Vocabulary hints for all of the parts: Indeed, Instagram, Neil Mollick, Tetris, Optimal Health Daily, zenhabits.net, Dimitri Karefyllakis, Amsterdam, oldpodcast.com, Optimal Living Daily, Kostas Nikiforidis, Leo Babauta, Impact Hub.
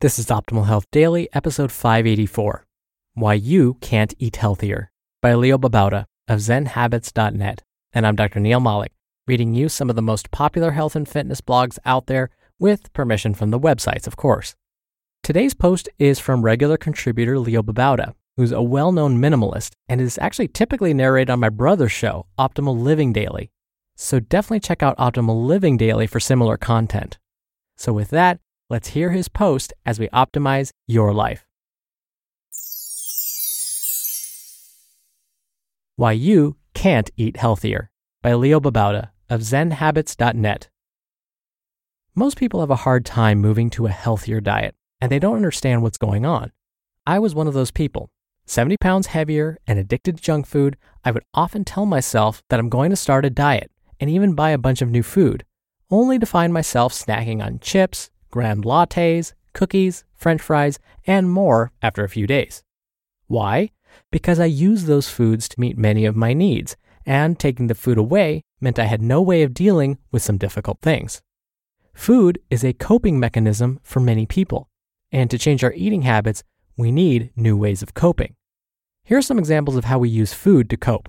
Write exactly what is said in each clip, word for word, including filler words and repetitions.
This is Optimal Health Daily, episode five eighty-four, Why You Can't Eat Healthier, by Leo Babauta of zen habits dot net. And I'm Doctor Neil Mollick, reading you some of the most popular health and fitness blogs out there, with permission from the websites, of course. Today's post is from regular contributor Leo Babauta, who's a well-known minimalist and is actually typically narrated on my brother's show, Optimal Living Daily. So definitely check out Optimal Living Daily for similar content. So with that, let's hear his post as we optimize your life. Why You Can't Eat Healthier, by Leo Babauta of zen habits dot net. Most people have a hard time moving to a healthier diet, and they don't understand what's going on. I was one of those people. seventy pounds heavier and addicted to junk food, I would often tell myself that I'm going to start a diet and even buy a bunch of new food, only to find myself snacking on chips, graham lattes, cookies, french fries, and more after a few days. Why? Because I used those foods to meet many of my needs, and taking the food away meant I had no way of dealing with some difficult things. Food is a coping mechanism for many people, and to change our eating habits, we need new ways of coping. Here are some examples of how we use food to cope.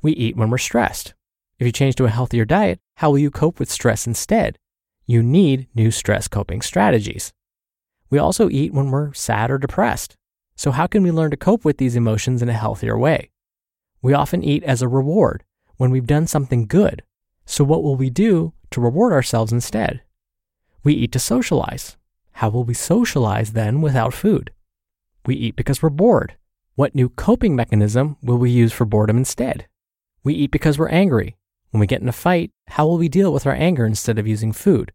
We eat when we're stressed. If you change to a healthier diet, how will you cope with stress instead? You need new stress coping strategies. We also eat when we're sad or depressed. So how can we learn to cope with these emotions in a healthier way? We often eat as a reward when we've done something good. So what will we do to reward ourselves instead? We eat to socialize. How will we socialize then without food? We eat because we're bored. What new coping mechanism will we use for boredom instead? We eat because we're angry. When we get in a fight, how will we deal with our anger instead of using food?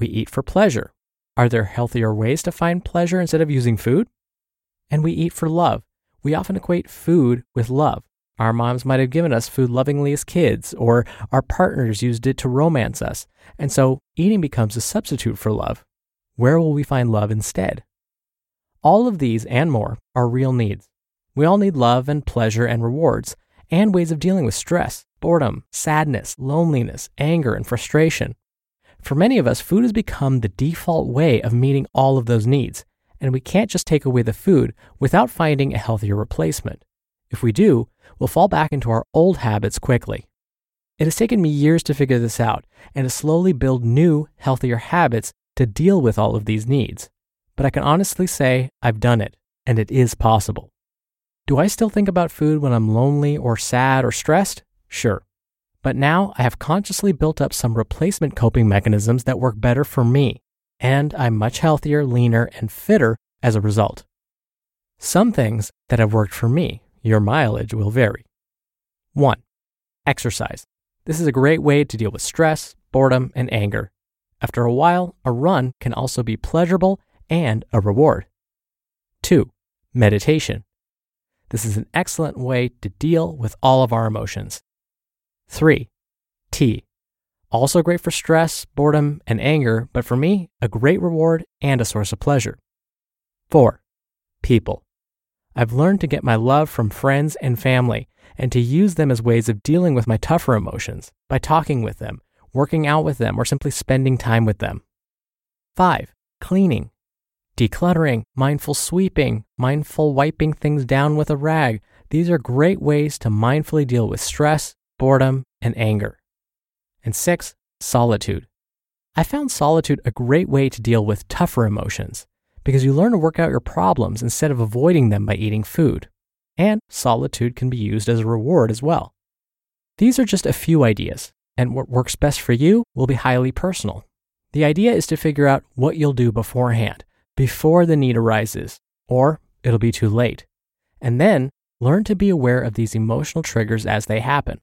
We eat for pleasure. Are there healthier ways to find pleasure instead of using food? And we eat for love. We often equate food with love. Our moms might have given us food lovingly as kids, or our partners used it to romance us. And so eating becomes a substitute for love. Where will we find love instead? All of these and more are real needs. We all need love and pleasure and rewards, and ways of dealing with stress, boredom, sadness, loneliness, anger, and frustration. For many of us, food has become the default way of meeting all of those needs, and we can't just take away the food without finding a healthier replacement. If we do, we'll fall back into our old habits quickly. It has taken me years to figure this out and to slowly build new, healthier habits to deal with all of these needs. But I can honestly say I've done it, and it is possible. Do I still think about food when I'm lonely or sad or stressed? Sure. But now I have consciously built up some replacement coping mechanisms that work better for me, and I'm much healthier, leaner, and fitter as a result. Some things that have worked for me, your mileage will vary. One, exercise. This is a great way to deal with stress, boredom, and anger. After a while, a run can also be pleasurable and a reward. Two, meditation. This is an excellent way to deal with all of our emotions. Three, tea. Also great for stress, boredom, and anger, but for me, a great reward and a source of pleasure. Four, people. I've learned to get my love from friends and family and to use them as ways of dealing with my tougher emotions by talking with them, working out with them, or simply spending time with them. Five, cleaning. Decluttering, mindful sweeping, mindful wiping things down with a rag. These are great ways to mindfully deal with stress, boredom, and anger. And six, solitude. I found solitude a great way to deal with tougher emotions because you learn to work out your problems instead of avoiding them by eating food. And solitude can be used as a reward as well. These are just a few ideas, and what works best for you will be highly personal. The idea is to figure out what you'll do beforehand, before the need arises, or it'll be too late. And then learn to be aware of these emotional triggers as they happen.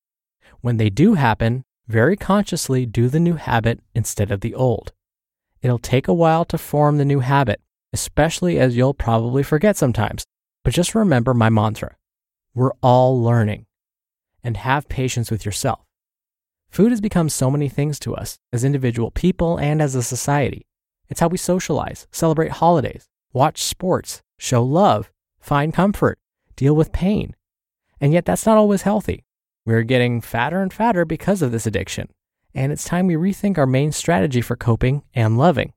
When they do happen, very consciously do the new habit instead of the old. It'll take a while to form the new habit, especially as you'll probably forget sometimes. But just remember my mantra, we're all learning, and have patience with yourself. Food has become so many things to us as individual people and as a society. It's how we socialize, celebrate holidays, watch sports, show love, find comfort, deal with pain. And yet that's not always healthy. We're getting fatter and fatter because of this addiction, and it's time we rethink our main strategy for coping and loving.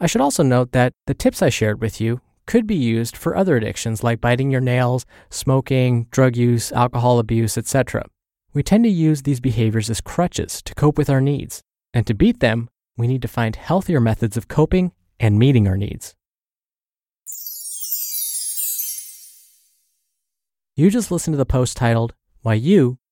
I should also note that the tips I shared with you could be used for other addictions like biting your nails, smoking, drug use, alcohol abuse, et cetera. We tend to use these behaviors as crutches to cope with our needs, and to beat them, we need to find healthier methods of coping and meeting our needs. You just listened to the post titled, Why You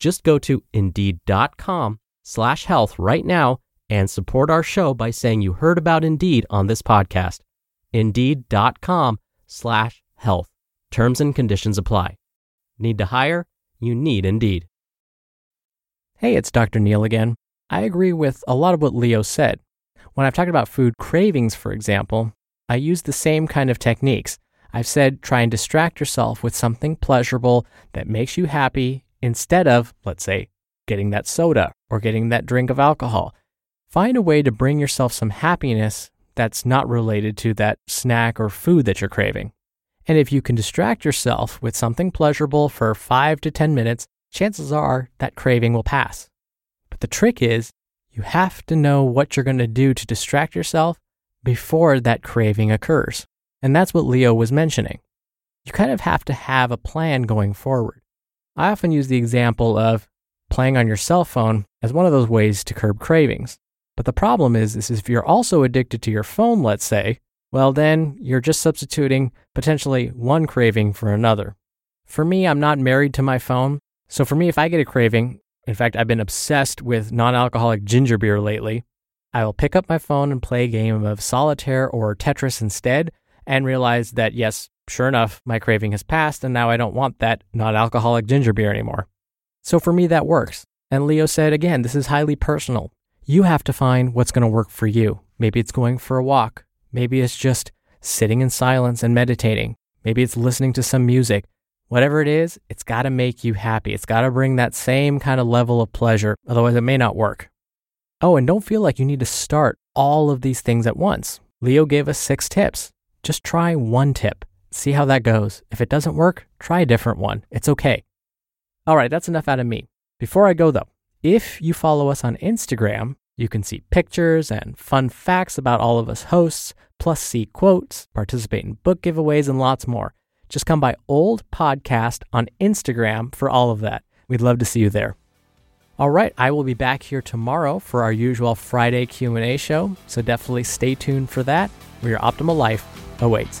Just go to indeed.com slash health right now and support our show by saying you heard about Indeed on this podcast. Indeed.com slash health. Terms and conditions apply. Need to hire? You need Indeed. Hey, it's Doctor Neil again. I agree with a lot of what Leo said. When I've talked about food cravings, for example, I use the same kind of techniques. I've said try and distract yourself with something pleasurable that makes you happy instead of, let's say, getting that soda or getting that drink of alcohol. Find a way to bring yourself some happiness that's not related to that snack or food that you're craving. And if you can distract yourself with something pleasurable for five to ten minutes, chances are that craving will pass. But the trick is you have to know what you're going to do to distract yourself before that craving occurs. And that's what Leo was mentioning. You kind of have to have a plan going forward. I often use the example of playing on your cell phone as one of those ways to curb cravings. But the problem is, is if you're also addicted to your phone, let's say, well, then you're just substituting potentially one craving for another. For me, I'm not married to my phone. So for me, if I get a craving, in fact, I've been obsessed with non-alcoholic ginger beer lately, I will pick up my phone and play a game of solitaire or Tetris instead and realize that, yes, sure enough, my craving has passed and now I don't want that non-alcoholic ginger beer anymore. So for me, that works. And Leo said, again, this is highly personal. You have to find what's going to work for you. Maybe it's going for a walk. Maybe it's just sitting in silence and meditating. Maybe it's listening to some music. Whatever it is, it's got to make you happy. It's got to bring that same kind of level of pleasure. Otherwise, it may not work. Oh, and don't feel like you need to start all of these things at once. Leo gave us six tips. Just try one tip. See how that goes. If it doesn't work, try a different one. It's okay. All right, that's enough out of me. Before I go, though, if you follow us on Instagram, you can see pictures and fun facts about all of us hosts, plus see quotes, participate in book giveaways, and lots more. Just come by Old Podcast on Instagram for all of that. We'd love to see you there. All right, I will be back here tomorrow for our usual Friday Q and A show, so definitely stay tuned for that, where your optimal life awaits.